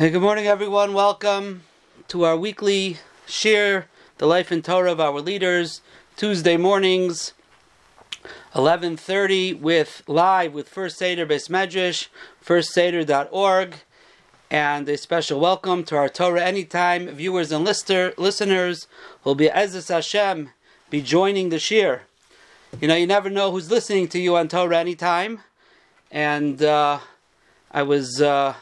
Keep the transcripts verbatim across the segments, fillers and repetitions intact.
Hey, good morning, everyone. Welcome to our weekly Sheer, the Life and Torah of Our Leaders, Tuesday mornings, eleven thirty, with live with First Seder Beis Medrash, First Seder dot org, and a special welcome to our Torah Anytime viewers and lister, listeners who will be, Ezras Hashem, be joining the Sheer. You know, you never know who's listening to you on Torah Anytime, and uh, I was uh,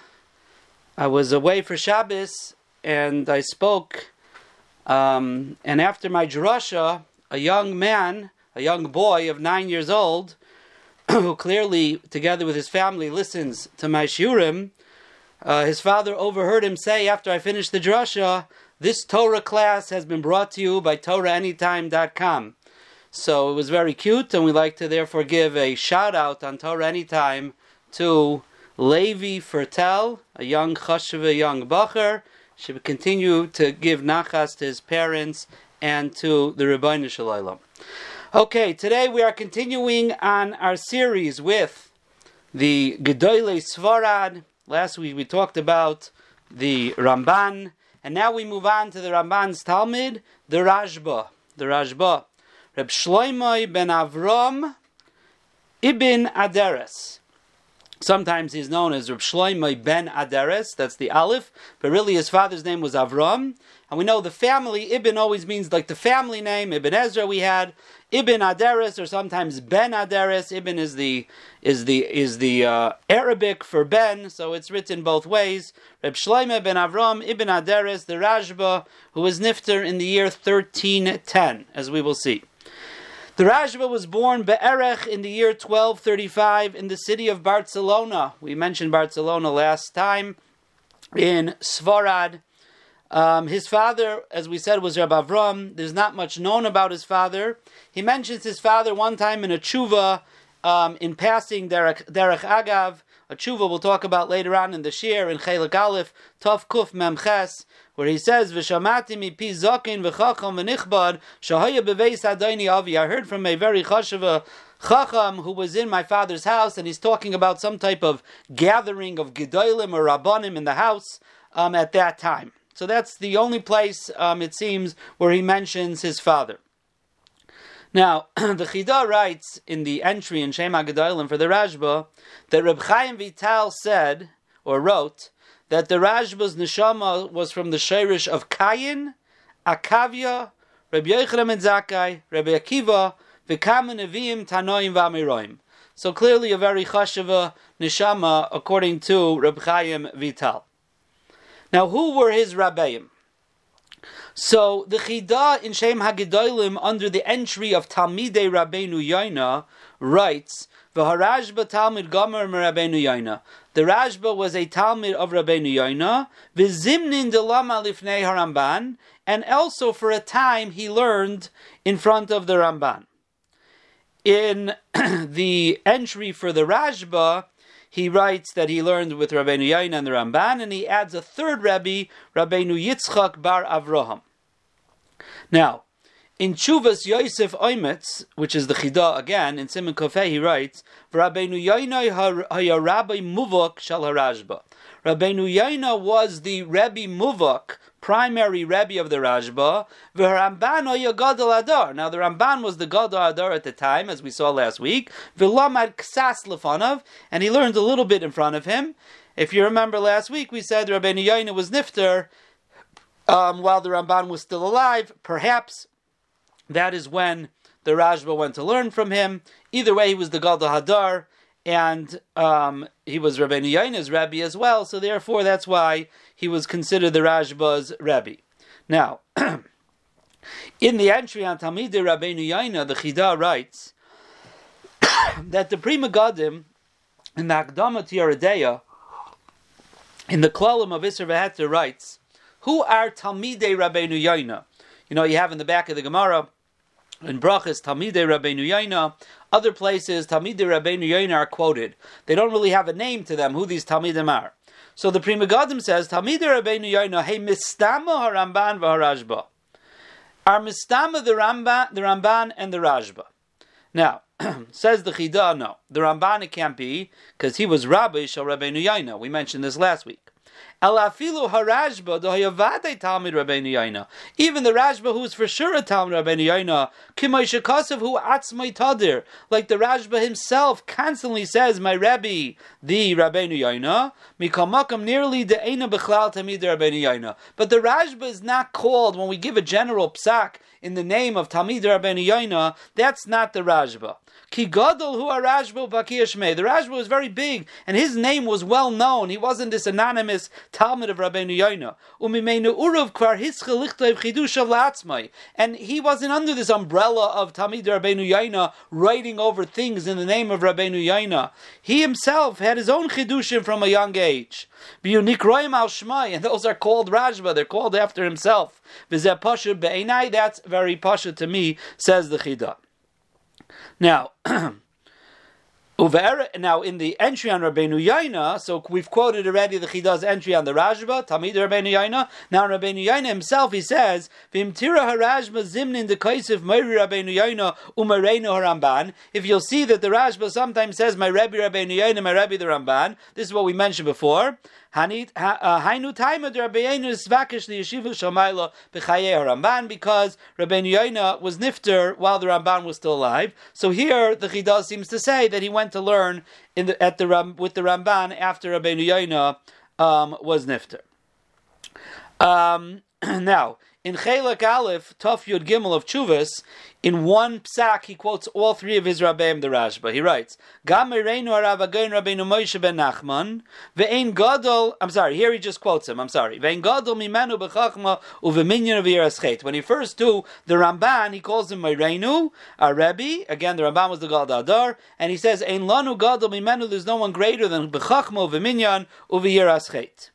I was away for Shabbos, and I spoke. Um, and after my drasha, a young man, a young boy of nine years old, who clearly, together with his family, listens to my shiurim, uh, his father overheard him say, after I finished the drasha, "This Torah class has been brought to you by Torah Anytime dot com. So it was very cute, and we'd like to therefore give a shout out on Torah Anytime to Levi Fertel, a young chashuva, young bacher. Should continue to give nachas to his parents and to the Rabbeinu Shalom. Okay, today we are continuing on our series with the Gedolei Sepharad. Last week we talked about the Ramban, and now we move on to the Ramban's Talmud, the Rashba. The Rashba, Reb Shloimei ben Avram ibn Aderes. Sometimes he's known as Reb Shloimei ben Aderes, that's the Aleph, but really his father's name was Avram. And we know the family, Ibn always means like the family name, Ibn Ezra we had, Ibn Aderes, or sometimes Ben Aderes. Ibn is the is the, is the uh, Arabic for Ben, so it's written both ways. Reb Shloimei ben Avram Ibn Aderes, the Rashba, who was nifter in the year thirteen ten, as we will see. The Rashba was born Be'erech in the year twelve thirty-five in the city of Barcelona. We mentioned Barcelona last time in Sepharad. Um, his father, as we said, was Rav Avram. There's not much known about his father. He mentions his father one time in a tshuva um, in passing derech, derech agav. A tshuva we'll talk about later on in the Sheer in Chelek Aleph, Tov Kuf Memches, where he says, "V'shamati mipi zaken v'chacham v'nichbad shahaya beveis adoni avi." I heard from a very chashuva chacham who was in my father's house, and he's talking about some type of gathering of gedolim or rabbanim in the house um, at that time. So that's the only place um, it seems where he mentions his father. Now, the Chidah writes in the entry in Shem HaGedolim for the Rashba that Reb Chaim Vital said or wrote that the Rashba's neshama was from the shirish of Kayin, Akavya, Rabbi Yochanan ben Zakkai, Rabbi Akiva, v'kama neviim tanoim v'amiroim. So clearly a very chashuva neshama according to Reb Chaim Vital. Now, who were his rabbeim? So the Chidah in Shem HaGedolim under the entry of Talmidei Rabbeinu Yonah writes, "V'harashba Talmid Gomer Rabbeinu Yonah." The Rashba was a Talmid of Rabbeinu Yonah, v'zimnin delama lifnei haRamban, and also for a time he learned in front of the Ramban. In the entry for the Rashba, he writes that he learned with Rabbeinu Yonah and the Ramban, and he adds a third Rebbe, Rabbeinu Yitzchak bar Avraham. Now, in Tshuvas Yosef Oimetz, which is the Chidah again, in Siman Kofei, he writes, "Rabbeinu Yonah haya Rabbi Muvok shel Rashba." Rabbeinu Yonah was the Rebbe Muvok, primary Rebbe of the Rashba. V'Ramban haya Gadol Adar. Now the Ramban was the Gadol Adar at the time, as we saw last week. V'lamad ksas lefanav, and he learned a little bit in front of him. If you remember last week, we said Rabbeinu Yonah was nifter um, while the Ramban was still alive, perhaps. That is when the Rashba went to learn from him. Either way, he was the Gadol Hadar, and um, he was Rabbeinu Yonah's Rebbe as well, so therefore that's why he was considered the Rashba's Rebbe. Now, in the entry on Talmidei Rabbeinu Yonah, the Chidah writes that the Primagodim in the Akdama to Yeridea, in the Klalim of Isser V'Heter writes, "Who are Talmidei Rabbeinu Yonah?" You know, you have in the back of the Gemara, in Brachas, Talmidei Rabbeinu Yonah. Other places, Talmidei Rabbeinu Yonah are quoted. They don't really have a name to them, who these Talmidim are. So the Primagodim says, "Talmidei Rabbeinu Yonah, hey mistama haRamban v'harashba." Are mistama the Ramban, the Ramban and the Rashba. Now, says the Chidah, no. The Ramban it can't be, because he was Rabbi Shel Rabbeinu Yonah. We mentioned this last week. Alafilu harashba dohayavate Talmid Rabbeinu Yonah. Even the Rashba who is for sure a Talmid Rabbeinu Yonah, Kimaishakasav who atzmai tadir, like the Rashba himself constantly says, my Rebbe, the Rabbeinu Yonah, Mikamakam nearly the Eina Bechlal Tamid Rabbeinu Yonah. But the Rashba is not called when we give a general psak in the name of Talmid Rabbeinu Yonah. That's not the Rashba. Ki gadol hu Rashba b'kiya shmei. The Rashba was very big, and his name was well known. He wasn't this anonymous Talmid of Rabbeinu Yonah. Umimeinu uruv kvar hischa lichtov chidushav la'atzmai. And he wasn't under this umbrella of Talmid Rabbeinu Yonah writing over things in the name of Rabbeinu Yonah. He himself had his own chidushim from a young age. B'yunikroim al shmai, and those are called Rashba. They're called after himself. V'zeh pashut be'enai. That's very pashut to me, says the Chidah. Now, now in the entry on Rabbeinu Yonah, so we've quoted already the Chidah's entry on the Rashba, Talmid Rabbeinu Yonah. Now Rabbeinu Yonah himself, he says, "V'imtira harashba zimnin dekaisiv me'iri Rabbeinu Yonah u'mereinu haramban." If you'll see that the Rashba sometimes says, "My Rebbe Rabbeinu Yonah, my Rebbe the Ramban." This is what we mentioned before. Hanit Hainu Taimad Rabbeinu Svakish Liyeshivu Shamayla B'chayei Ramban, because Rabbeinu Yonah was nifter while the Ramban was still alive. So here the Chidah seems to say that he went to learn in the, at the with the Ramban after Rabbeinu Yonah um, was nifter. Um, now in Chelek Aleph Taf Yud Gimel of Tshuvas, in one psak, he quotes all three of his rabbeim the Rashba. He writes, "Gam Ereinu Harav Again Rabbeinu Moshe ben Nachman ve'ein gadol." I'm sorry. Here he just quotes him. I'm sorry. Ve'ein gadol mimenu bechachma uveminyan v'yiraschet. When he first do the Ramban, he calls him Ereinu, our Rebbe. Again, the Ramban was the Gal Dadar, and he says, "Ein lanu gadol mimenu." There's no one greater than bechachma uveminyan uv'yiraschet.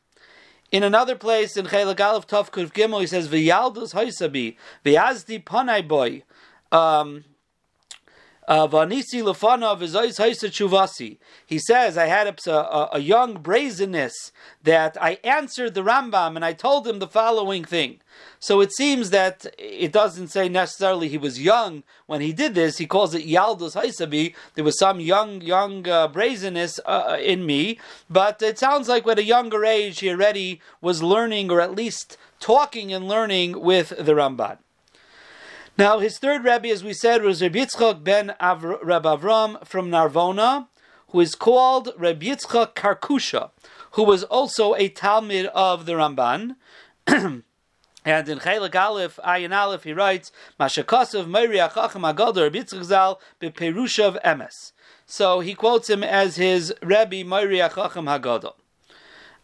In another place in Chelek Aleph Tov Kuf Gimel, he says, "V'yaldus hoysabi v'yazdi panai boy." Um, uh, he says, I had a, a, a young brazenness that I answered the Rambam and I told him the following thing. So it seems that it doesn't say necessarily he was young when he did this. He calls it Yaldus Haisabi. There was some young, young uh, brazenness uh, in me. But it sounds like at a younger age he already was learning, or at least talking and learning with the Ramban. Now, his third Rebbe, as we said, was Reb Yitzchak ben Avr- Reb Avram from Narvona, who is called Reb Yitzchak Karkusha, who was also a Talmid of the Ramban. And in Chelek Aleph, Ayin Aleph, he writes, "Mashakasav Meiri Achacham Agadol Reb Yitzchak Zal bePerushav Emes." So he quotes him as his Rebbe Meiri Achacham Hagadol.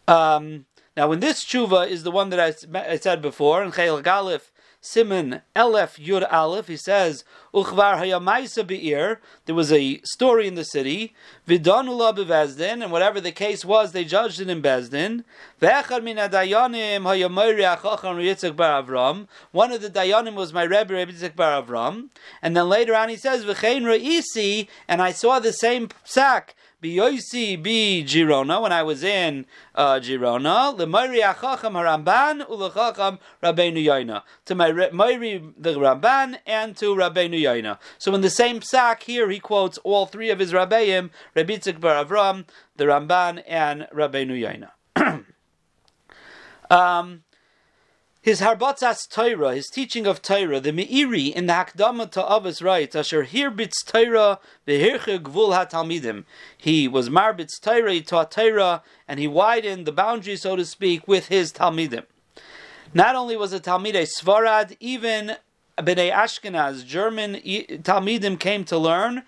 Um, now, in this tshuva is the one that I, I said before, in Chelek Aleph, Siman Elef Yud Aleph, he says, "Uchvar hayamaisa be'ir." There was a story in the city, "Vidanula bevezdin," and whatever the case was, they judged it in Bezdin. "Ve'echad min hadayanim hayamayri achachan Yitzchak bar Avram." One of the dayanim was my Rebbe, Rebbe Yitzchak bar Avram. And then later on, he says, "V'chein re'isi," and I saw the same psak, "B'yosi b Girona," when I was in uh, Girona, "L'mayri achacham haramban u'l'chacham Rabbeinu Yonah." To my Meiri the Ramban and to Rabbeinu Yonah. So in the same psak here, he quotes all three of his rabbeim: Rebbe Yitzchak bar Avram, the Ramban, and Rabbeinu Yonah. um, His Harbatzas Torah, his teaching of Torah, the Me'iri in the Hakdama Ta'avas writes, "Asher hirbitz Torah v'hirche gvul haTalmidim." He was marbitz Torah, he taught Torah, and he widened the boundary, so to speak, with his Talmidim. Not only was the Talmid a Sepharad, even B'nai Ashkenaz, German Talmidim came to learn.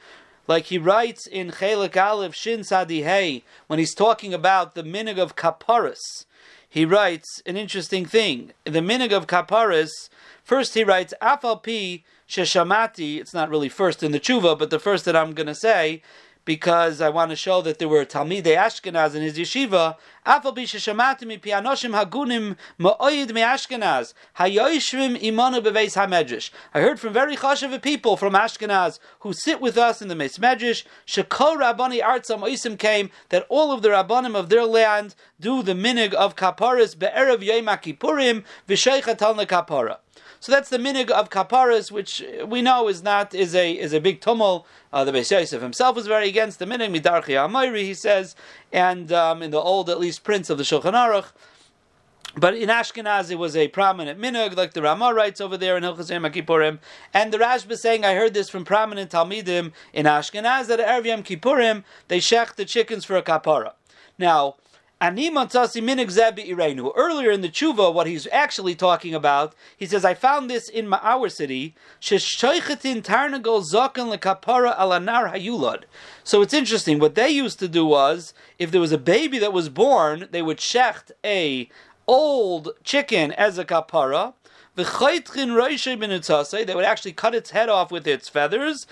Like he writes in Chelek Aleph Shin Sadihei, when he's talking about the Minig of Kapparas. He writes an interesting thing. The Minig of Kapparas, first he writes, "Afal pi sheshamati," it's not really first in the tshuva, but the first that I'm going to say, because I want to show that there were Talmidei Ashkenaz in his yeshiva. "Afal pi sheshamati mi pi anoshim hagunim ma'oid mi Ashkenaz hayoishvim imanu beveis hamedrash." I heard from very chashuv people from Ashkenaz who sit with us in the Beis Medrash. "Shekol rabbani artsam oisim came," that all of the rabbanim of their land do the minig of Kapparas be'erev Yom HaKippurim v'sheichat al nekapara. So that's the minig of Kapparas, which we know is not is a is a big tumult. Uh, the Beis Yosef himself was very against the minig, midarchi Amayri, he says, and um, in the old at least prints of the Shulchan Aruch, But in Ashkenaz, it was a prominent minhag, like the Rama writes over there in Hilchos Yom Kippurim. And the Rashba saying, I heard this from prominent Talmidim in Ashkenaz, that at Erev Yom Kippurim, they shech the chickens for a kapara. Now, Ani Matzasi Minig Zeh Be'irenu. Earlier in the tshuva, what he's actually talking about, he says, I found this in my, our city, Sheshoichetin Tarnagol Zokan LeKapara Alanar Hayulad. So it's interesting. What they used to do was, if there was a baby that was born, they would shecht a old chicken as a kapara. They would actually cut its head off with its feathers,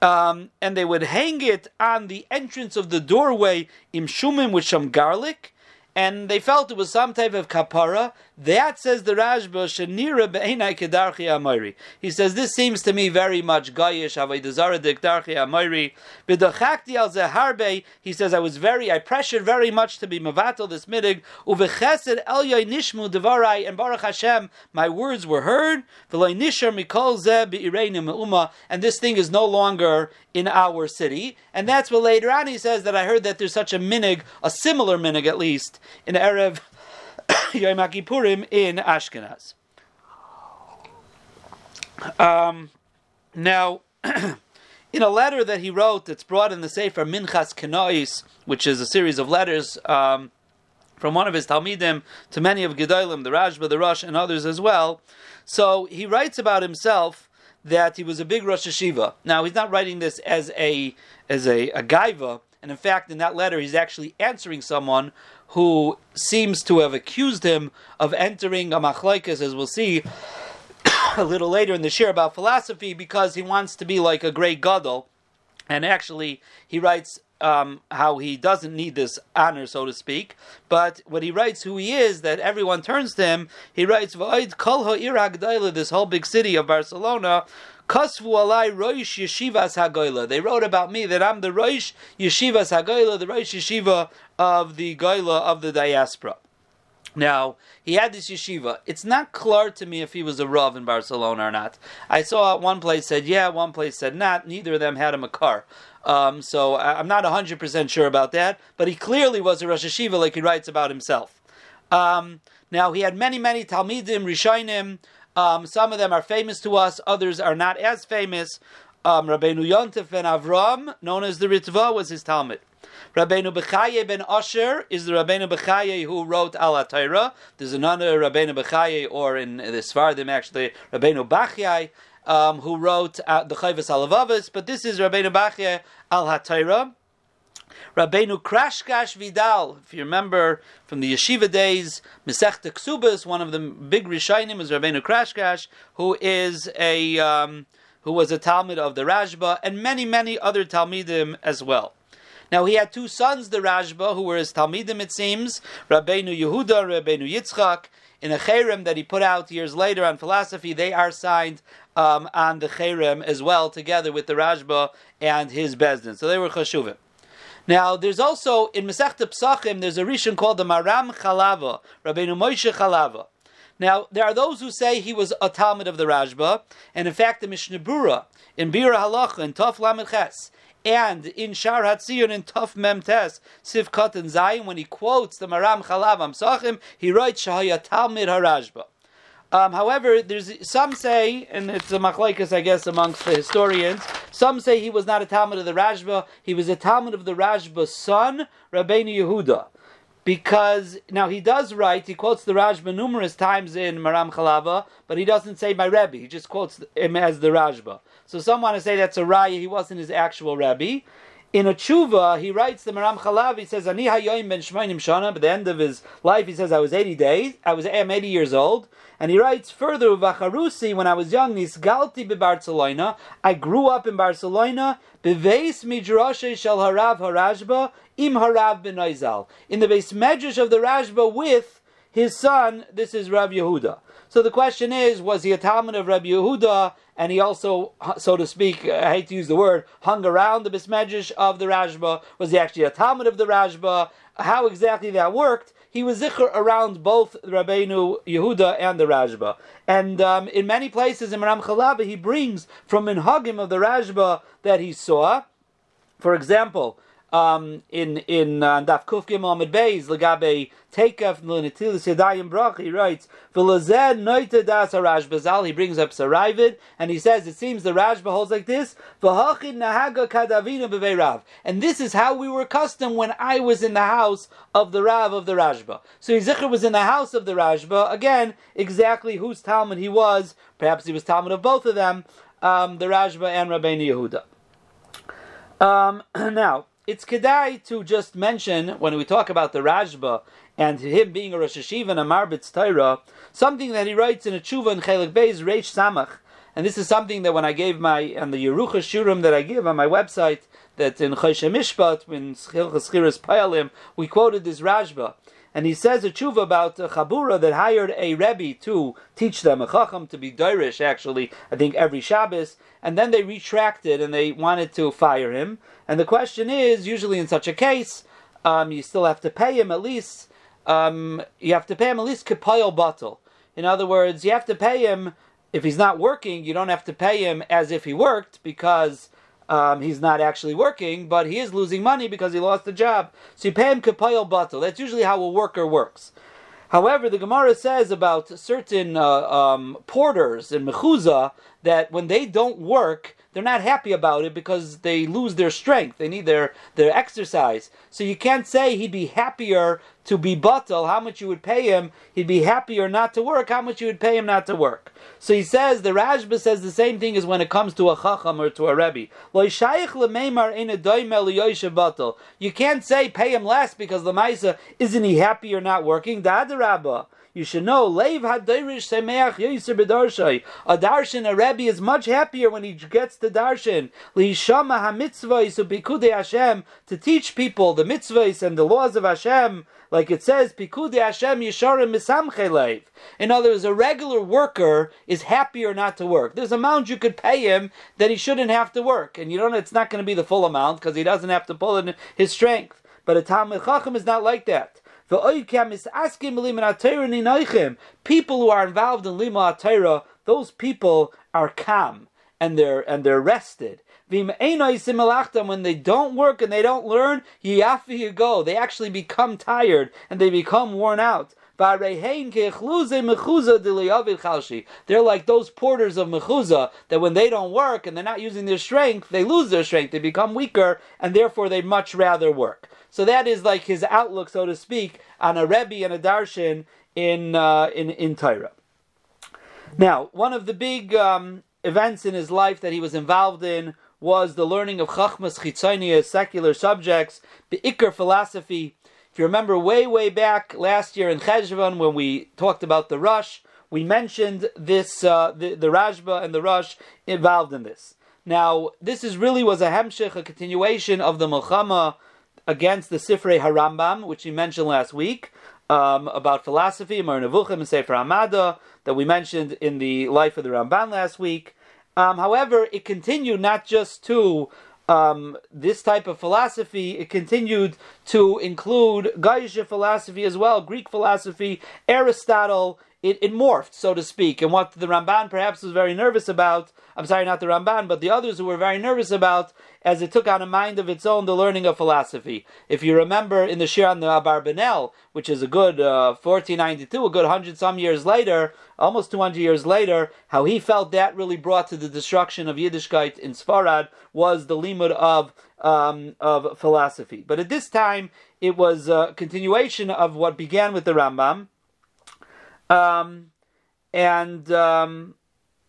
um, and they would hang it on the entrance of the doorway im shumim with some garlic, and they felt it was some type of kapara. That says the Rashba, shenira b'einai kedarchi amayri. He says, this seems to me very much gayish, avodah zara dekedarchi amayri. B'dachakti al zeh harbe. He says, I was very, I pressured very much to be mevatel this midig. U'v'chesed elyoy nishmu devarai. And Baruch Hashem, my words were heard. V'loy nishar mikol zeh b'ireinu me'uma. And this thing is no longer in our city. And that's what later on he says, that I heard that there's such a minig, a similar minig at least, in Erev Yom HaKippurim in Ashkenaz. Um, now, in a letter that he wrote that's brought in the Sefer Minchas Kenois, which is a series of letters um, from one of his Talmidim to many of Gedolim, the Rashba, the Rosh, and others as well. So he writes about himself that he was a big Rosh Yeshiva. Now, he's not writing this as a as a, a gaiva, and in fact, in that letter, he's actually answering someone who seems to have accused him of entering a machlokes, as we'll see a little later in the Sheer about philosophy, because he wants to be like a great gadol. And actually, he writes um, how he doesn't need this honor, so to speak. But when he writes who he is, that everyone turns to him, he writes, V'oid kol ha'ir ha'gdayla, this whole big city of Barcelona, Kasvu alai Rosh Yeshivas HaGoyla. They wrote about me that I'm the Rosh Yeshivas HaGoyla, the Rosh Yeshiva of the Goyla, of the diaspora. Now, he had this yeshiva. It's not clear to me if he was a Rav in Barcelona or not. I saw one place said yeah, one place said not. Neither of them had him a car. Um, so I'm not one hundred percent sure about that. But he clearly was a Rosh Yeshiva, like he writes about himself. Um, now, he had many, many Talmidim, Rishonim. Um, some of them are famous to us, others are not as famous. Um, Rabbeinu Yonah ben Avram, known as the Ritva, was his Talmud. Rabbeinu Bechaye ben Asher is the Rabbeinu Bechaye who wrote Ala Torah. There's another Rabbeinu Bechaye, or in the Sephardim actually, Rabbeinu Bachai, um, who wrote uh, the Chayvus Alavavis, but this is Rabbeinu Bachai Al HaTorah. Rabbeinu Kraschkash Vidal, if you remember from the yeshiva days, Masechta Ksubas, one of the big Rishonim is Rabbeinu Kraschkash, who is a um, who was a Talmid of the Rashba, and many, many other Talmidim as well. Now, he had two sons, the Rashba, who were his Talmidim, it seems, Rabbeinu Yehuda, Rabbeinu Yitzchak. In a cherem that he put out years later on philosophy, they are signed um, on the cherem as well, together with the Rashba and his Bezdin. So they were Chashuvim. Now, there's also, in Masechta Pesachim, there's a Rishon called the Maram Chalava, Rabbeinu Moshe Chalava. Now, there are those who say he was a Talmud of the Rashba, and in fact, the Mishnah Brura, in Bira Halacha, in Tov Lamed Ches, and in Shar HaTzion, in Tov Mem Tes, Siv Kot and Zayin, when he quotes the Maram Chalava Pesachim, he writes, Shehaya Talmid HaRashba. Um, however, there's some say, and it's a machlokes, I guess, amongst the historians, some say he was not a Talmud of the Rashba, he was a Talmud of the Rashba's son, Rabbeinu Yehuda. Because, now he does write, he quotes the Rashba numerous times in Maram Chalava, but he doesn't say my Rebbe, he just quotes him as the Rashba. So some want to say that's a raya, he wasn't his actual Rebbe. In a tshuva, he writes the Maram Chalav, he says, Ani hayoim ben shmeinim shana, at the end of his life, he says, I was eighty days, I was, I'm eighty years old. And he writes further, Vacharusi, when I was young, nisgalti beBarcelona, I grew up in Barcelona, beveis midrashe shel harav harashba, im harav benoizal. In the Beis Medrash of the Rashba with his son, this is Rabbi Yehuda. So the question is, was he a Talmud of Rabbi Yehuda? And he also, so to speak, I hate to use the word, hung around the Beis Medrash of the Rashba. Was he actually a Talmud of the Rashba? How exactly that worked? He was zikr around both Rabbeinu Yehuda and the Rashba. And um, in many places in Maram Chalava, he brings from Minhagim of the Rashba that he saw. For example, um, in in Daf Kuf Gimel Amud Beis Legabe Teikaf L'Netilas Yadayim Brach. He writes V'Lazeh Noita Das Rashba Zal. He brings up Saravid and he says it seems the Rashba holds like this V'Hachin Nahaga Kadavina B'Vei Rav. And this is how we were accustomed when I was in the house of the Rav of the Rashba. So Yizichar was in the house of the Rashba again. Exactly whose Talmud he was. Perhaps he was Talmud of both of them. Um, the Rashba and Rabbeinu Yehuda. Um, now, it's kedai to just mention, when we talk about the Rashba and him being a Rosh Hashiva and a Marbitz Torah, something that he writes in a tshuva in Chelek Beis, Reish Samach. And this is something that when I gave my, on the Yerucha Shurim that I give on my website, that in Choshe Mishpat, in Chilchas Chiras Payalim, we quoted this Rashba. And he says a tshuva about a Chabura that hired a Rebbe to teach them, a Chacham, to be Dorish, actually, I think every Shabbos. And then they retracted and they wanted to fire him. And the question is, usually in such a case, um, you still have to pay him at least, um, you have to pay him at least Kepayel Batel. In other words, you have to pay him, if he's not working, you don't have to pay him as if he worked, because Um, he's not actually working, but he is losing money because he lost the job. So you pay him kapayel batel. That's usually how a worker works. However, the Gemara says about certain uh, um, porters in Mechuzah that when they don't work, they're not happy about it because they lose their strength. They need their, their exercise. So you can't say he'd be happier to be batel, how much you would pay him. He'd be happier not to work, how much you would pay him not to work. So he says, the Rashba says the same thing as when it comes to a chacham or to a rebbe. Lo yishayich lemeimar ein doimel liyoishe batel. You can't say pay him less because l'maisa, isn't he happy or not working? D'adrabah. You should know, Leiv HaDorish Semeach Yoser B'Darshai. A Darshan, a Rebbe, is much happier when he gets to Darshan. Lishama HaMitzvahs Upikudei Hashem, to teach people the mitzvahs and the laws of Hashem, like it says, Pikudei Hashem Yisharim Misamche Leiv. In other words, a regular worker is happier not to work. There's an amount you could pay him that he shouldn't have to work, and you don't. It's not going to be the full amount because he doesn't have to pull in his strength. But a Talmid Chacham is not like that. People who are involved in Limud HaTorah, those people are calm and they're and they're rested. When they don't work and they don't learn, they actually become tired and they become worn out. They're like those porters of Mechuzah that when they don't work and they're not using their strength, they lose their strength, they become weaker, and therefore they'd much rather work. So that is like his outlook, so to speak, on a Rebbe and a Darshan in uh, in, in Torah. Now, one of the big um, events in his life that he was involved in was the learning of Chachmas Chitzonias, secular subjects, the Iker philosophy. If you remember way, way back last year in Cheshvan when we talked about the Rush, we mentioned this uh, the, the Rashba and the Rush involved in this. Now, this is really was a Hemshech, a continuation of the Milchama against the Sifrei HaRambam, which we mentioned last week, um, about philosophy, Mar Nevuchim and Sefer Hamada, that we mentioned in the life of the Ramban last week. Um, however, it continued not just to um, this type of philosophy, it continued to include Gaisha philosophy as well, Greek philosophy, Aristotle. It, it morphed, so to speak, and what the Ramban perhaps was very nervous about, I'm sorry, not the Ramban, but the others who were very nervous about, as it took on a mind of its own, the learning of philosophy. If you remember in the Sheer on the Abarbanel, which is a good uh, fourteen ninety-two, a good one hundred some years later, almost two hundred years later, how he felt that really brought to the destruction of Yiddishkeit in Sepharad was the limud of um, of philosophy. But at this time, it was a continuation of what began with the Rambam. Um, and um,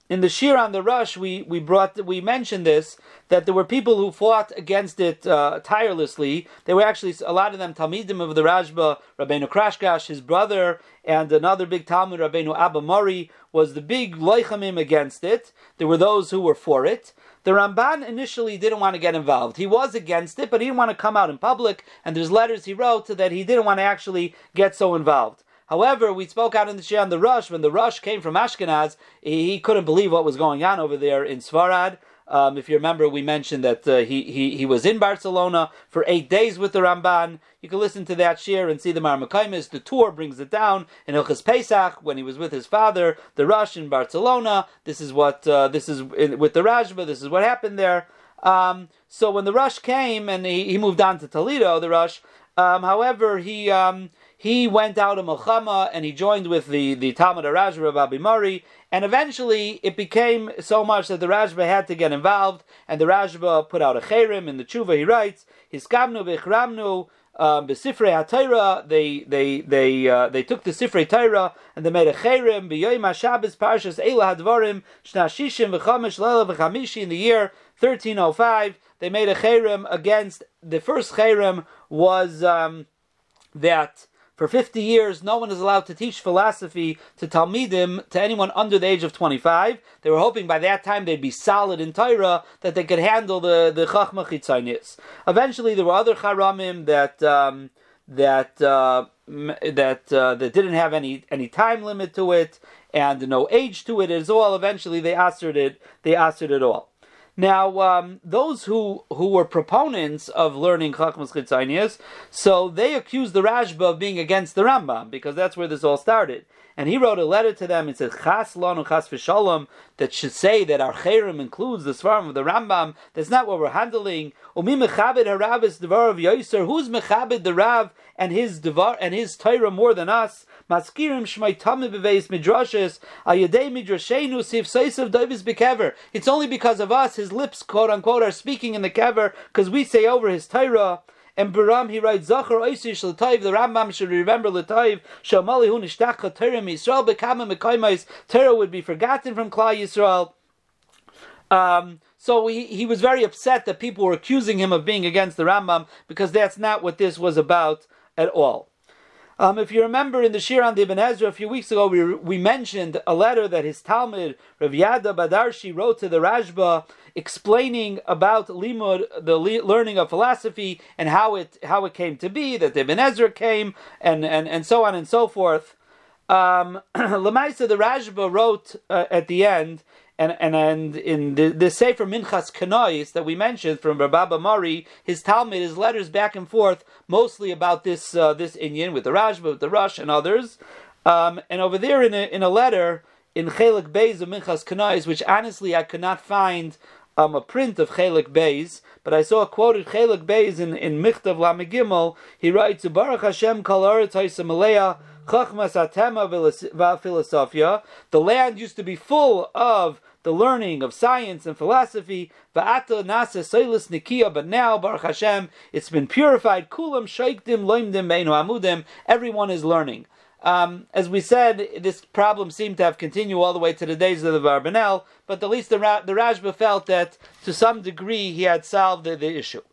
in the Shir on the Rush, we we brought we mentioned this that there were people who fought against it uh, tirelessly. There were actually a lot of them Talmidim of the Rashba, Rabbeinu Kraschkash, his brother, and another big Talmud, Rabbeinu Abba Mari, was the big loichamim against it. There were those who were for it. The Ramban initially didn't want to get involved. He was against it, but he didn't want to come out in public. And there's letters he wrote that he didn't want to actually get so involved. However, we spoke out in the Shia on the Rush. When the Rush came from Ashkenaz, he couldn't believe what was going on over there in Sepharad. Um, if you remember, we mentioned that uh, he, he he was in Barcelona for eight days with the Ramban. You can listen to that Sheer and see the Mar Mekaymis. The tour brings it down in Hilchos Pesach when he was with his father, the Rush in Barcelona. This is what uh, this is in, with the Rashba. This is what happened there. Um, so when the Rush came and he, he moved on to Toledo, the Rush, um, however, he um, he went out of Milchama and he joined with the, the Talmud HaRashba of Abba Mari, and eventually it became so much that the Rashba had to get involved, and the Rashba put out a Cherem in the Tshuva. He writes, Hiskamnu Bichramnu, Um, B'Sifrei HaTorah, they they they uh, they took the Sifrei Torah and they made a Cherem. B'Yoyim HaShabbos Parshas Eila Hadvarim Shna Shishim V'Chomesh Leila V'Chamishi, in the year thirteen oh five, they made a Cherem against the first Cherem was um, that for fifty years no one is allowed to teach philosophy to Talmidim, to anyone under the age of twenty-five. They were hoping by that time they'd be solid in Torah, that they could handle the, the Chachma Chitzonis. Eventually there were other Charamim that um, that uh, that uh, that didn't have any, any time limit to it, and no age to it as well. Eventually they assered it, they assered it all. Now, um, those who, who were proponents of learning Chachmas Chitzonius, so they accused the Rashba of being against the Rambam, because that's where this all started. And he wrote a letter to them and said, Chas lanu chas v'shalom, that should say that our Cherem includes the Svarim of the Rambam. That's not what we're handling. Umi mechabed harav is devar of Yoiser. Who's mechabed the Rav and his devar and his Torah more than us? Maskirim shmai tamim beveis midrashes ayadei midrashenu sif seisav davis bekever. It's only because of us his lips, quote unquote, are speaking in the kever, because we say over his Torah. And Baram, he writes, Zachar Oisish L'Taiv, the Rambam should remember L'Taiv, Shamali Hu Nishtachcha Torah Yisrael B'Kama Mekaymais, Torah would be forgotten from Klal Yisrael. Um, so he, he was very upset that people were accusing him of being against the Rambam, because that's not what this was about at all. Um, if you remember in the Sheer on the Ibn Ezra a few weeks ago, we we mentioned a letter that his Talmud, Rav Yada Badarshi, wrote to the Rashba, explaining about Limud, the le- learning of philosophy, and how it how it came to be, that the Ibn Ezra came, and, and, and so on and so forth. Um, Lamaisa, the Rashba wrote uh, at the end, and and, and in the, the Sefer Minchas Kenois that we mentioned from Abba Mari, his Talmud, his letters back and forth, mostly about this uh, this Inyan with the Rashba, with the Rush, and others. Um, and over there in a, in a letter, in Chelek Beis of Minchas Kenois, which honestly I could not find um, a print of Chelek Beis, but I saw a quoted Chelek Beis in, in Michtav Lamegimel, he writes, Baruch Hashem kol haaretz ha'isamaleah, the land used to be full of the learning of science and philosophy, but now, Baruch Hashem, it's been purified. Everyone is learning. Um, as we said, this problem seemed to have continued all the way to the days of the Abarbanel, but at least the, Ra- the Rashba felt that to some degree he had solved the, the issue.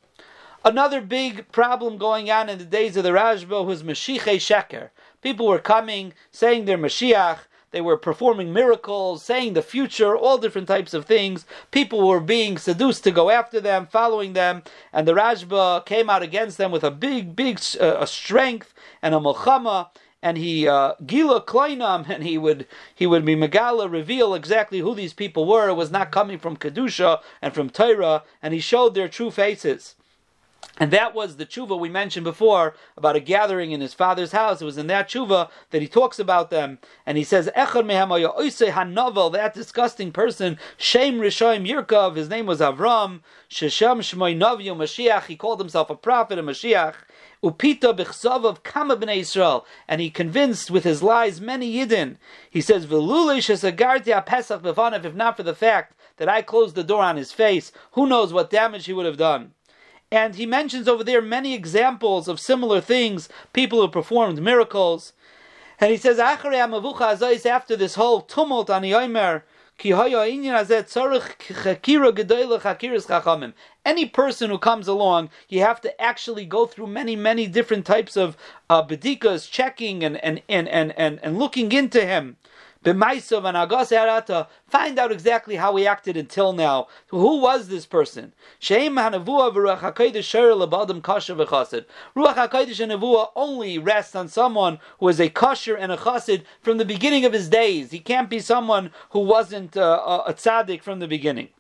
Another big problem going on in the days of the Rashba was Mashiachei Sheker. People were coming, saying their Mashiach, they were performing miracles, saying the future, all different types of things. People were being seduced to go after them, following them, and the Rashba came out against them with a big, big uh, a strength and a milchama, and he uh, gila kleinam, and he would he would be megala, reveal exactly who these people were. It was not coming from Kedusha and from Torah, and he showed their true faces. And that was the tshuva we mentioned before about a gathering in his father's house. It was in that tshuva that he talks about them. And he says, Echad mehemaya oisei hanovel, that disgusting person, Shem Rishoim Yirkov, his name was Avram, Sheshem Shmoi Novio Mashiach, he called himself a prophet of Mashiach, Upita b'chsav of Kama b'nei Yisrael, and he convinced with his lies many Yidden. He says, V'lulei shesagarti ha-pesach b'vanav, if not for the fact that I closed the door on his face, who knows what damage he would have done. And he mentions over there many examples of similar things, people who performed miracles. And he says, after this whole tumult on the Omer, any person who comes along, you have to actually go through many, many different types of uh, bedikas, checking and, and, and, and, and, and looking into him. Find out exactly how he acted until now. Who was this person? Ruach HaKodesh and Nevuah only rests on someone who is a kosher and a chassid from the beginning of his days. He can't be someone who wasn't uh, a tzaddik from the beginning.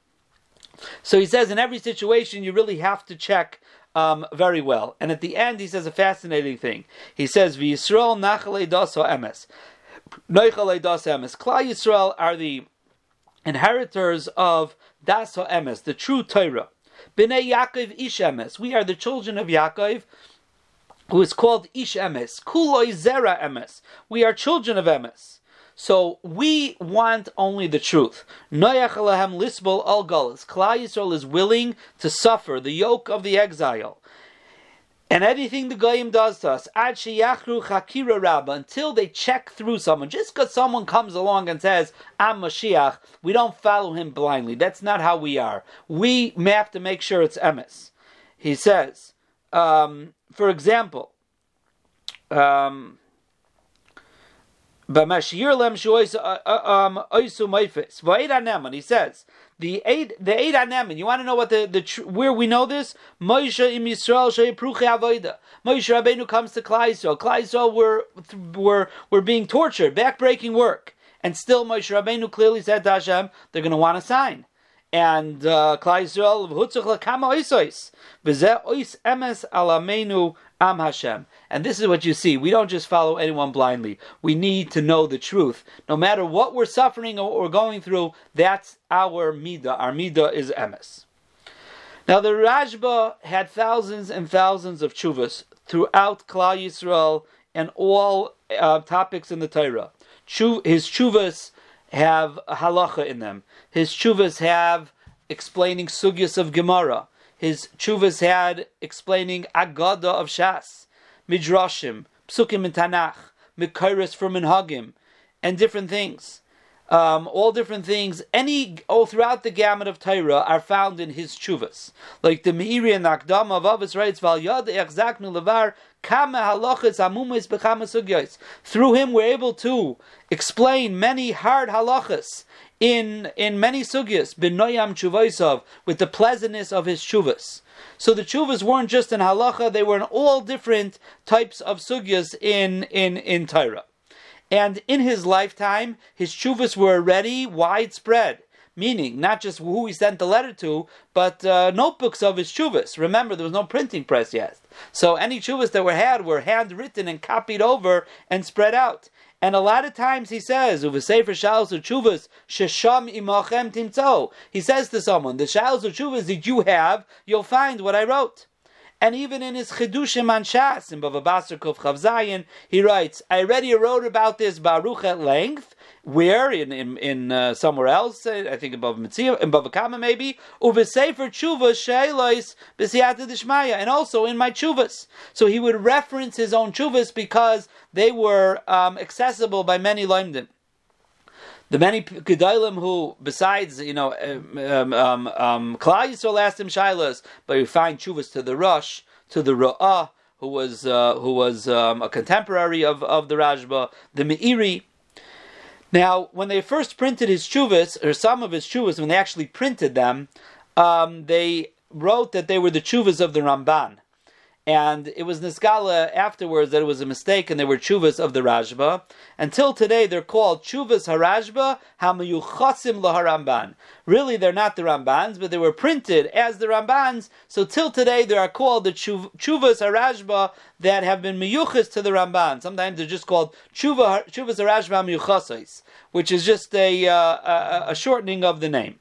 So he says in every situation you really have to check um, very well. And at the end he says a fascinating thing. He says, V'Yisrael nachalei das ha'emes. Noichal Eidas Emes. Klal Yisrael are the inheritors of Das HaEmes, the true Torah. B'nei Yaakov Ish Emes. We are the children of Yaakov, who is called Ish Emes. Kuloi Zera Emes. We are children of Emes. So we want only the truth. Noyach alahem lisbol al galus. Klal Yisrael is willing to suffer the yoke of the exile. And anything the Goyim does to us, ad sheyachru chakira rabba, until they check through someone. Just because someone comes along and says, I'm Mashiach, we don't follow him blindly. That's not how we are. We have to make sure it's emes. He says, um, for example, um, he says, The eight, the eight Anemen. You want to know what the, the where we know this? Moshe im Yisrael sheipruche avoda. Moshe Rabbeinu comes to Klal Yisrael. Klal Yisrael were were were being tortured, backbreaking work, and still Moshe Rabbeinu clearly said to Hashem, "They're going to want a sign." And uh, Klal Yisrael v'hutzach l'kama oisos v'zeh ois emes alameinu am Hashem. And this is what you see. We don't just follow anyone blindly. We need to know the truth. No matter what we're suffering or going through, that's our midah. Our midah is emes. Now the Rashba had thousands and thousands of tshuvas throughout Klal Yisrael and all uh, topics in the Torah. His tshuvas have halacha in them. His tshuvas have explaining sugyas of Gemara. His tshuvas had explaining Agada of Shas, Midrashim, Psukim in Tanakh, Mekairis from Minhagim, and different things. Um, all different things, any, all throughout the gamut of Torah are found in his tshuvas. Like the Me'iri and Akdama of Avos writes, Val Yad E'achzak Levar Kama Halachas Amumis Bechama Sugyos. Through him we're able to explain many hard halachas in in many sugyas, B'noyam Tshuvaisov, with the pleasantness of his tshuvas. So the tshuvas weren't just in halacha, they were in all different types of sugyas in, in, in Torah. And in his lifetime, his tshuvas were already widespread, meaning not just who he sent the letter to, but uh, notebooks of his tshuvas. Remember, there was no printing press yet. So any tshuvas that were had were handwritten and copied over and spread out. And a lot of times he says, "Uvesefer shalos utshuvas shesham imachem timtzo." He says to someone, "The shalos utshuvas that you have, you'll find what I wrote." And even in his Chidushim on Shas, in Bava Basra Kuf Chav Zayin, he writes, I already wrote about this Baruch at length, where, in in, in uh, somewhere else, I think in Bava Metzia, in Bava Kama maybe, Uvesefer Tshuvas She'elois B'siyata D'Shmaya, and also in my Tshuvas. So he would reference his own Tshuvas because they were um, accessible by many Loimdim. The many Gedolim who, besides, you know, um, um, um, Klal Yisrael asked him Shilas, but we find Tshuvas to the Rosh, to the Ra'ah, who was uh, who was um, a contemporary of, of the Rashba, the Me'iri. Now, when they first printed his Tshuvas, or some of his Tshuvas, when they actually printed them, um, they wrote that they were the Tshuvas of the Ramban. And it was Niskala afterwards that it was a mistake and they were Tshuvas of the Rashba. Until today they're called Tshuvas HaRashba HaMeyuchasim LaHaramban. Really they're not the Rambans, but they were printed as the Rambans. So till today they are called the Tshuv- Tshuvas HaRashba that have been Meyuchas to the Ramban. Sometimes they're just called Tshuva, Tshuvas HaRashba HaMeyuchasais, which is just a, uh, a, a shortening of the name.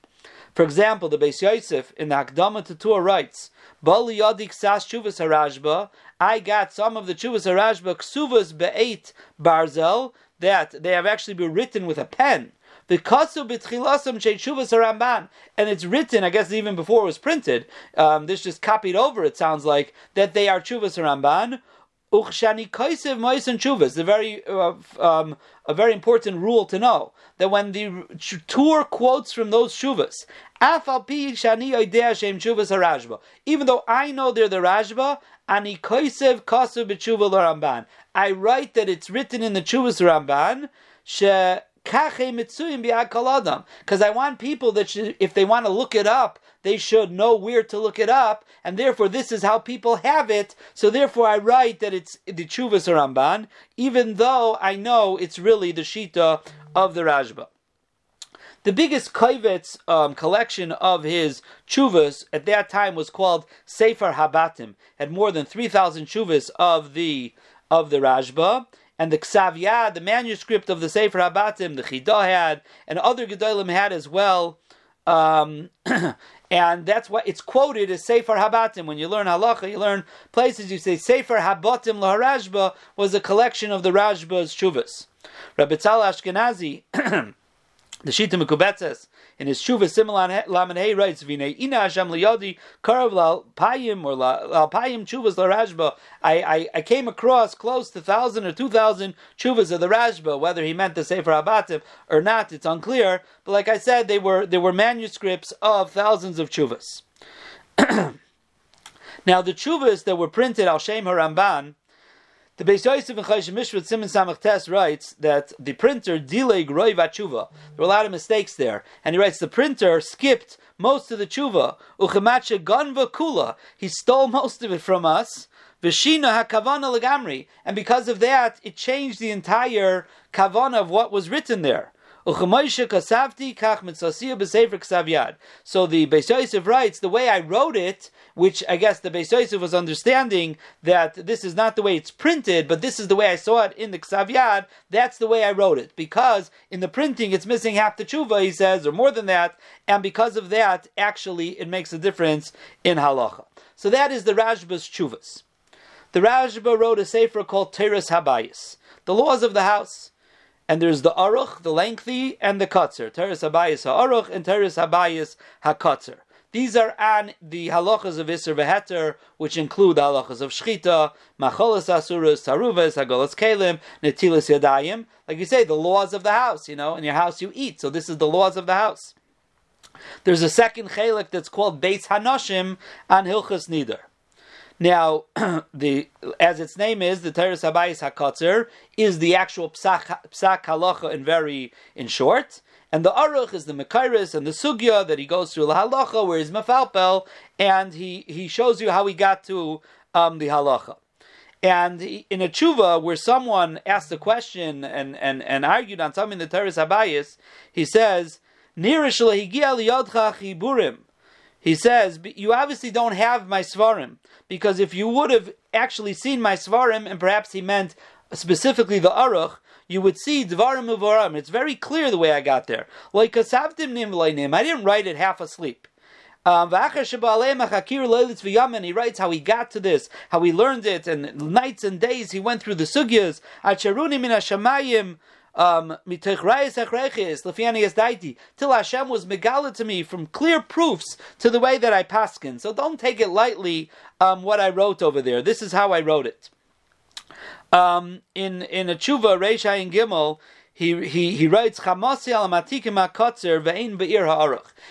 For example, the Beis Yosef in the Hakdama to Torah writes, Bali Yadi Ksas Tshuvas HaRashba, I got some of the Tshuvas HaRashba Ksuvas Be'eit Barzel, that they have actually been written with a pen. The Kasu B'tchilasam Shei Tshuvas HaRamban, and it's written, I guess even before it was printed, um, this just copied over, it sounds like, that they are Tshuvas HaRamban. Uchshani Kaisev Moisen Tshuvas, the very uh, um, a very important rule to know, that when the Torah quotes from those Tshuvas, even though I know they're the Rashba, Ani Kaisev Kasu B'Tshuva L'Ramban, I write that it's written in the Tshuvas Ramban, She Kache Mitsuim B'Yad Kol Adam, because I want people that should, if they want to look it up, they should know where to look it up, and therefore this is how people have it, so therefore I write that it's the Tshuvas HaRamban, even though I know it's really the Shita of the Rashba. The biggest Kovet's um, collection of his Tshuvas at that time was called Sefer Habatim, had more than three thousand Tshuvas of the, of the Rashba, and the Ksav Yad, the manuscript of the Sefer Habatim, the Chidah had, and other Gedolim had as well, um, And that's why it's quoted as Sefer Habatim. When you learn halacha, you learn places, you say Sefer Habatim LaRashba was a collection of the Rashba's Shuvas. Rabbi Tzal Ashkenazi, the Shita Mekubetzes, in his Shuvah Siman Lamanei writes, V'nei ina Hashem liyadi karav la'alpayim or la'alpayim Chuvas la'Rashba. I, I I came across close to thousand or two thousand Chuvas of the Rashba. Whether he meant the Sefer Habatim or not, it's unclear. But like I said, they were they were manuscripts of thousands of Chuvas. Now the Chuvas that were printed al Shem HaRamban, the Beis Yosef in Chayshim Mishpat Siman Samach Tes writes that the printer delayed Roiv HaTshuva. There were a lot of mistakes there. And he writes the printer skipped most of the tshuva. Uchemat sheganva kula. He stole most of it from us. V'shina hakavana legamri. And because of that, it changed the entire kavana of what was written there. So the Beis Yosef writes, the way I wrote it, which I guess the Beis Yosef was understanding that this is not the way it's printed, but this is the way I saw it in the Ksav Yad, that's the way I wrote it. Because in the printing it's missing half the tshuva, he says, or more than that, and because of that, actually it makes a difference in halacha. So that is the Rashba's tshuvas. The Rashba wrote a sefer called Teres Habayis, the laws of the house. And there's the Aruch, the lengthy, and the Katzer. Teres Habayis HaAruch and Teres Habayis HaKatzer. These are on the halachas of Isser V'Heter, which include the halachas of Shchita, Macholas Asurus, Taruvas, Hagolas Kalim, Netilas Yadayim. Like you say, the laws of the house, you know, in your house you eat. So this is the laws of the house. There's a second Chelek that's called Beis Hanoshim on Hilchas Nidar. Now, the as its name is, the Teres Habayis HaKatzer is the actual psach, psach halacha in very in short, and the Aruch is the Mekairis and the Sugya that he goes through the halacha where he's mafalpel, and he, he shows you how he got to um, the halacha. And in a tshuva where someone asked a question and, and, and argued on something in the Teres Habayis, he says, Nirish lehigia liyodcha chiburim. He says, you obviously don't have my svarim, because if you would have actually seen my svarim, and perhaps he meant specifically the Aruch, you would see dvarim uvarim. It's very clear the way I got there. Like kasavtim nim leinim, I didn't write it half asleep. Um, he writes how he got to this, how he learned it, and nights and days he went through the sugyas. Acharuni min hashamayim. Um, till Hashem was megalit to me from clear proofs to the way that I paskin. So don't take it lightly um, what I wrote over there. This is how I wrote it. Um, in in a tshuva, Reish Ayin Gimel, He he he writes,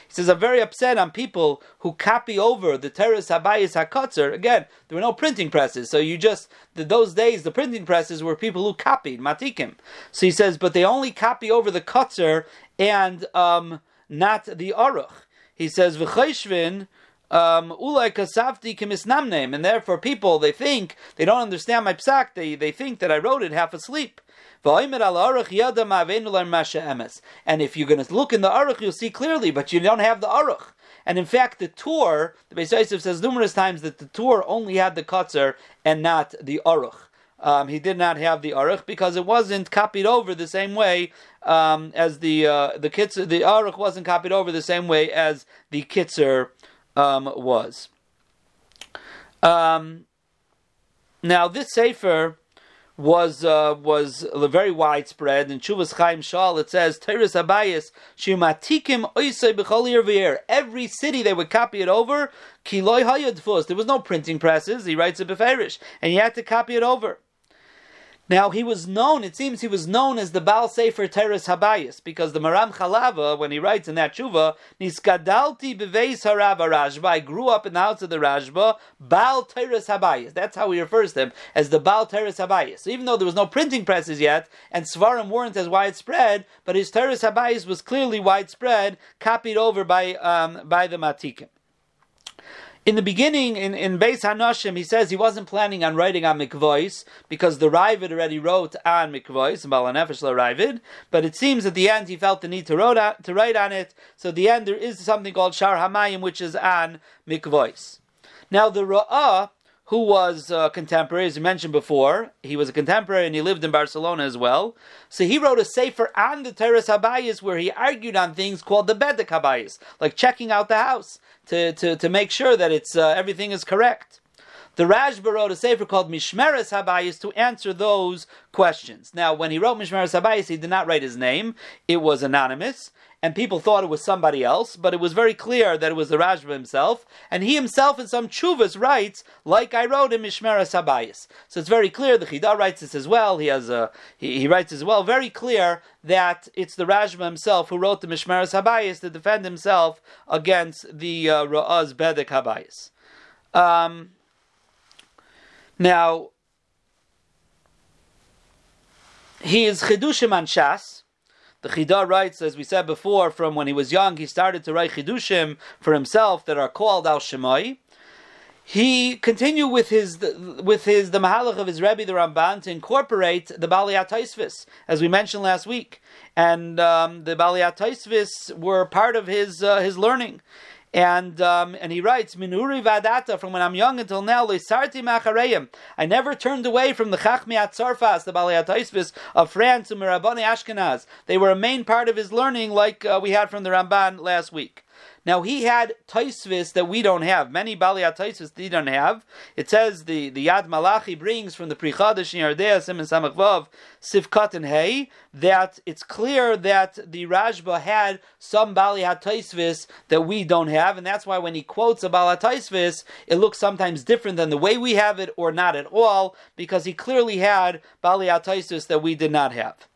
he says, I'm very upset on people who copy over the Teres Habayis HaKatzer. Again, there were no printing presses, so you just the, those days the printing presses were people who copied matikim. So he says, but they only copy over the Katzer and um, not the Aruch. He says, v'chayshvin. Um, and therefore people, they think, they don't understand my psak, they, they think that I wrote it half asleep. And if you're going to look in the Aruch, you'll see clearly, but you don't have the Aruch. And in fact, the Torah, the Beis Yosef says numerous times that the Torah only had the Katzer and not the Aruch. Um, he did not have the Aruch because it wasn't copied over the same way um, as the uh, the Kitzer, the Aruch wasn't copied over the same way as the Kitzer Um, was. Um, now this Sefer was uh, was very widespread. In Tshuvas Chaim Shal it says, Teres Habayis, Shimatikim Oisei B'chol Yer V'Yer. Every city they would copy it over, Ki Lo Haya Dfus. There was no printing presses, he writes it beferish, and he had to copy it over. Now he was known, it seems he was known as the Baal Sefer Teres Habayis, because the Maram Chalava, when he writes in that tshuva, Niskadalti beveis harav Rashba, I grew up in the house of the Rashba, Baal Teres Habayis. That's how he refers to him, as the Baal Teres Habayis. So even though there was no printing presses yet, and svarim weren't as widespread, but his Teres Habayis was clearly widespread, copied over by um, by the Matikim. In the beginning, in, in Beis Hanoshim, he says he wasn't planning on writing on Mikvois, because the Ravid already wrote on Mikvois, Bala Nefesh LaRavid, but it seems at the end he felt the need to, wrote on, to write on it, so at the end there is something called Shar Hamayim, which is on Mikvois. Now the Ra'ah, who was a contemporary, as you mentioned before. He was a contemporary and he lived in Barcelona as well. So he wrote a sefer on the Teres Habayis where he argued on things called the Bedek Habayis, like checking out the house to, to, to make sure that it's uh, everything is correct. The Rashba wrote a sefer called Mishmeres Habayis to answer those questions. Now, when he wrote Mishmeres Habayis, he did not write his name. It was anonymous, and people thought it was somebody else, but it was very clear that it was the Rashba himself, and he himself in some tshuvas writes, like I wrote in Mishmeres Habayis. So it's very clear, the Chidah writes this as well, he has a, he, he writes as well, very clear that it's the Rashba himself who wrote the Mishmeres Habayis to defend himself against the uh, Ra'ah's Bedek Habayis. Um... Now, he is Chidushim on Shas. The Chidah writes, as we said before, from when he was young, he started to write Chidushim for himself that are called Al Shemai. He continued with his with his the Mahalach of his Rebbe, the Ramban, to incorporate the Baliyat Tosfos, as we mentioned last week. And um, the Baliyat Tosfos were part of his uh, his learning. And um, and he writes, Minuri Vadata, from when I'm young until now, Leisarti Machareyim. I never turned away from the Chachmei Tzarfas, the Balei HaTosfos of France, and Miraboni Ashkenaz. They were a main part of his learning, like uh, we had from the Ramban last week. Now, he had Tosfos that we don't have. Many Balei HaTosfos they don't have. It says the, the Yad Malachi brings from the Primagodim in Yerdea, Siman Samech Vav, Sifkat and Hay, that it's clear that the Rashba had some Balei HaTosfos that we don't have, and that's why when he quotes a Balei HaTosfos, it looks sometimes different than the way we have it, or not at all, because he clearly had Balei HaTosfos that we did not have.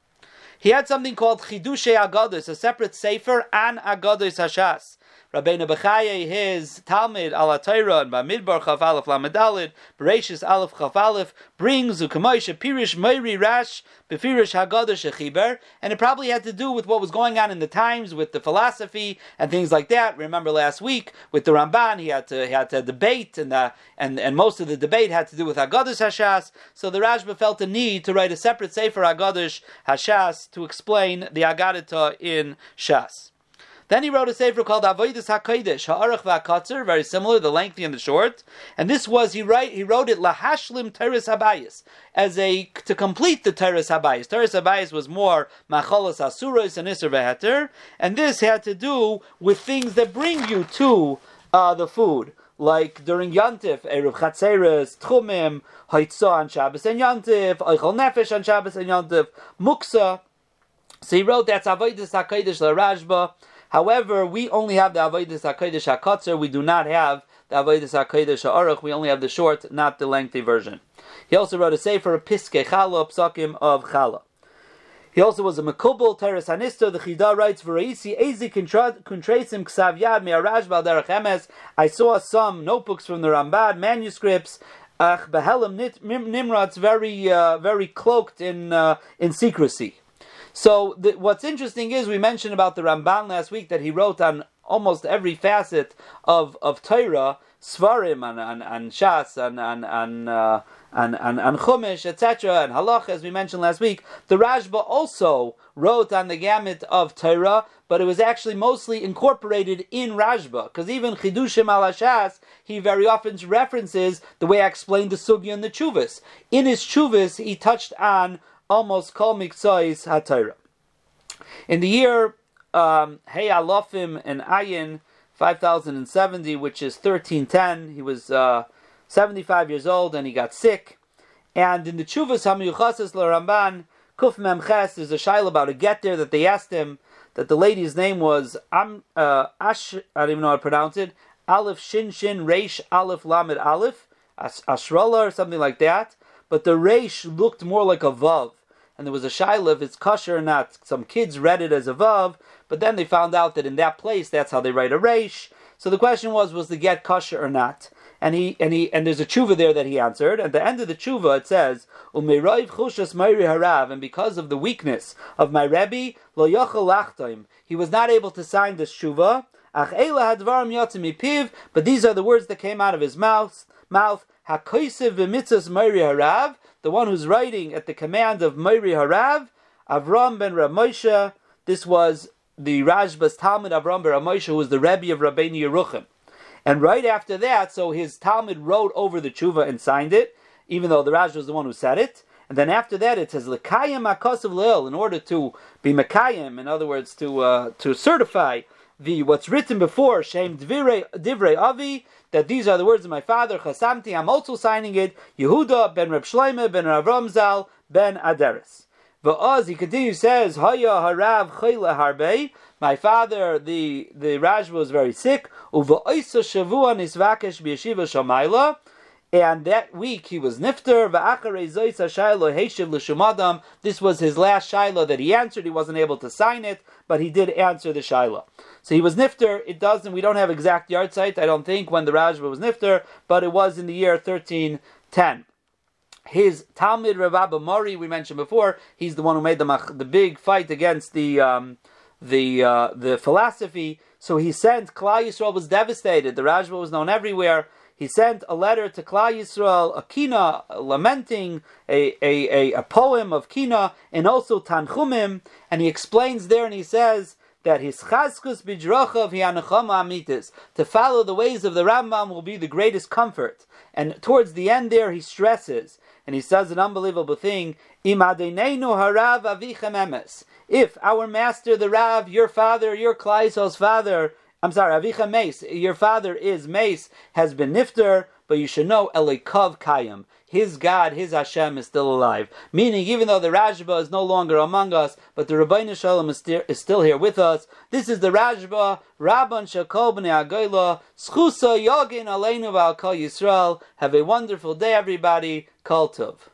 He had something called Chidushe Agados, a separate sefer on Agados HaShas. Rabbeinu Bechaye, his Talmud, Ala Torah, and Bamidbar, Chaf Aleph, Lamed Aleph, Bereshis, Aleph, Chaf Aleph, brings Ukamoy, Shapirish, Me'iri, Rash, Befirish, Hagadosh, Shechiber, and it probably had to do with what was going on in the times with the philosophy and things like that. Remember last week with the Ramban, he had to, he had to debate, and, the, and and most of the debate had to do with Hagadosh Hashas, so the Rashba felt the need to write a separate sefer Hagadosh Hashas to explain the Agadita in Shas. Then he wrote a sefer called Avodas HaKodesh, Ha'arach V'Hakatzer, very similar, the lengthy and the short. And this was, he write, he wrote it, Lahashlim Teres Habayis, as a, to complete the Teres Habayis. Teres Habayis was more Macholas Asuros and Isser V'Heter, and this had to do with things that bring you to uh, the food. Like during Yantif, Eruv Chatzeres, Tchumim, Haitzah on Shabbos and Yantif, Eichel Nefesh on Shabbos and Yantif, Muksa. So he wrote, that's Avodas HaKodesh LaRashba. However, we only have the Avodas HaKodesh HaKatzer. We do not have the Avodas HaKodesh HaAruch. We only have the short, not the lengthy version. He also wrote a sefer, Piskei Chala, Psakim of Chala. He also was a Mekubal, Teres Hanisto. The Chidah writes, V'reisi Ezi Kuntresim Ksav Yad Me'arashba Derech Emes. I saw some notebooks from the Ramban, manuscripts, Ach Behelim Nimratz, very, uh, very cloaked in uh, in secrecy. So the, what's interesting is we mentioned about the Ramban last week that he wrote on almost every facet of of Torah, Svarim, on on, on Shas, on on on, uh, on, on, on Chumash, et cetera, and Halacha, as we mentioned last week. The Rashba also wrote on the gamut of Torah, but it was actually mostly incorporated in Rashba, because even Chidushim al Hashas, he very often references the way I explained the Sugya and the Tshuvas. In his Tshuvas, he touched on almost kol miktzos haTorah. In the year um, Hey Alofim and Ayin five thousand seventy, which is thirteen ten, he was uh, seventy-five years old and he got sick. And in the Tshuvas HaMiyuchases LaRamban Kuf Memches, there's a shaila about a getter that they asked him, that the lady's name was Am uh, Ash. I don't even know how to pronounce it. Aleph Shin Shin Reish Aleph Lamed Aleph As- Ashrala or something like that. But the Reish looked more like a Vav. And there was a shaila if it's kosher or not. Some kids read it as a Vav, but then they found out that in that place, that's how they write a Reish. So the question was, was the get kosher or not? And he and he and there's a tshuva there that he answered. At the end of the tshuva, it says, "Umeirayv chushas meiri harav," and because of the weakness of my Rebbe, lo yochel lachtaim, he was not able to sign this tshuva. Ach eila hadvarim yotzim mipiv, but these are the words that came out of his mouth. Mouth. HaKosev v'mitzvos Me'iri Harav, the one who's writing at the command of Me'iri Harav, Avram ben Rav Moshe. This was the Rashba's Talmud, Avram ben Rav Moshe, who was the Rebbe of Rabbeinu Yeruchim. And right after that, so his Talmud wrote over the tshuva and signed it, even though the Raj was the one who said it. And then after that, it says L'kayim Hakasav Leil, in order to be Mekayim, in other words, to uh, to certify the what's written before Shem Divrei Divrei Avi, that these are the words of my father. Chasamti, I'm also signing it. Yehuda ben Reb Shloimei ben Avram Zal ben Aderes. V'oz, he continues, says Haya Harav Chayla Harbei. My father, the the Rashba, was very sick. Uva'isa Shavua Nisvakesh b'Yeshiva Shamayla. And that week he was nifter. This was his last shiloh that he answered. He wasn't able to sign it, but he did answer the shiloh. So he was nifter. It doesn't. We don't have exact yard site, I don't think, when the Rashba was nifter, but it was in the year thirteen ten. His Talmid, Rav Abba Mari, we mentioned before, he's the one who made the the big fight against the um, the uh, the philosophy. So he sent. Klal Yisrael was devastated. The Rashba was known everywhere. He sent a letter to Klal Yisrael, a kina, lamenting, a, a, a, a poem of kina, and also tanchumim, and he explains there, and he says that his chazkus b'drachav hi'anachama amitis, to follow the ways of the Rambam will be the greatest comfort. And towards the end there, he stresses, and he says an unbelievable thing, im adenenu harav avichem emes, if our master, the Rav, your father, your Klal Yisrael's father, I'm sorry, Avicha Mace, your father is Mace, has been nifter, but you should know, Elikav Kayim, his God, his Hashem is still alive. Meaning, even though the Rashba is no longer among us, but the Rabbeinu Shalom is, is still here with us. This is the Rashba, Rabban Shakol B'nei Agayla, Schusa Yogin Aleinu V'al Kol Yisrael. Have a wonderful day, everybody. Kol Tov.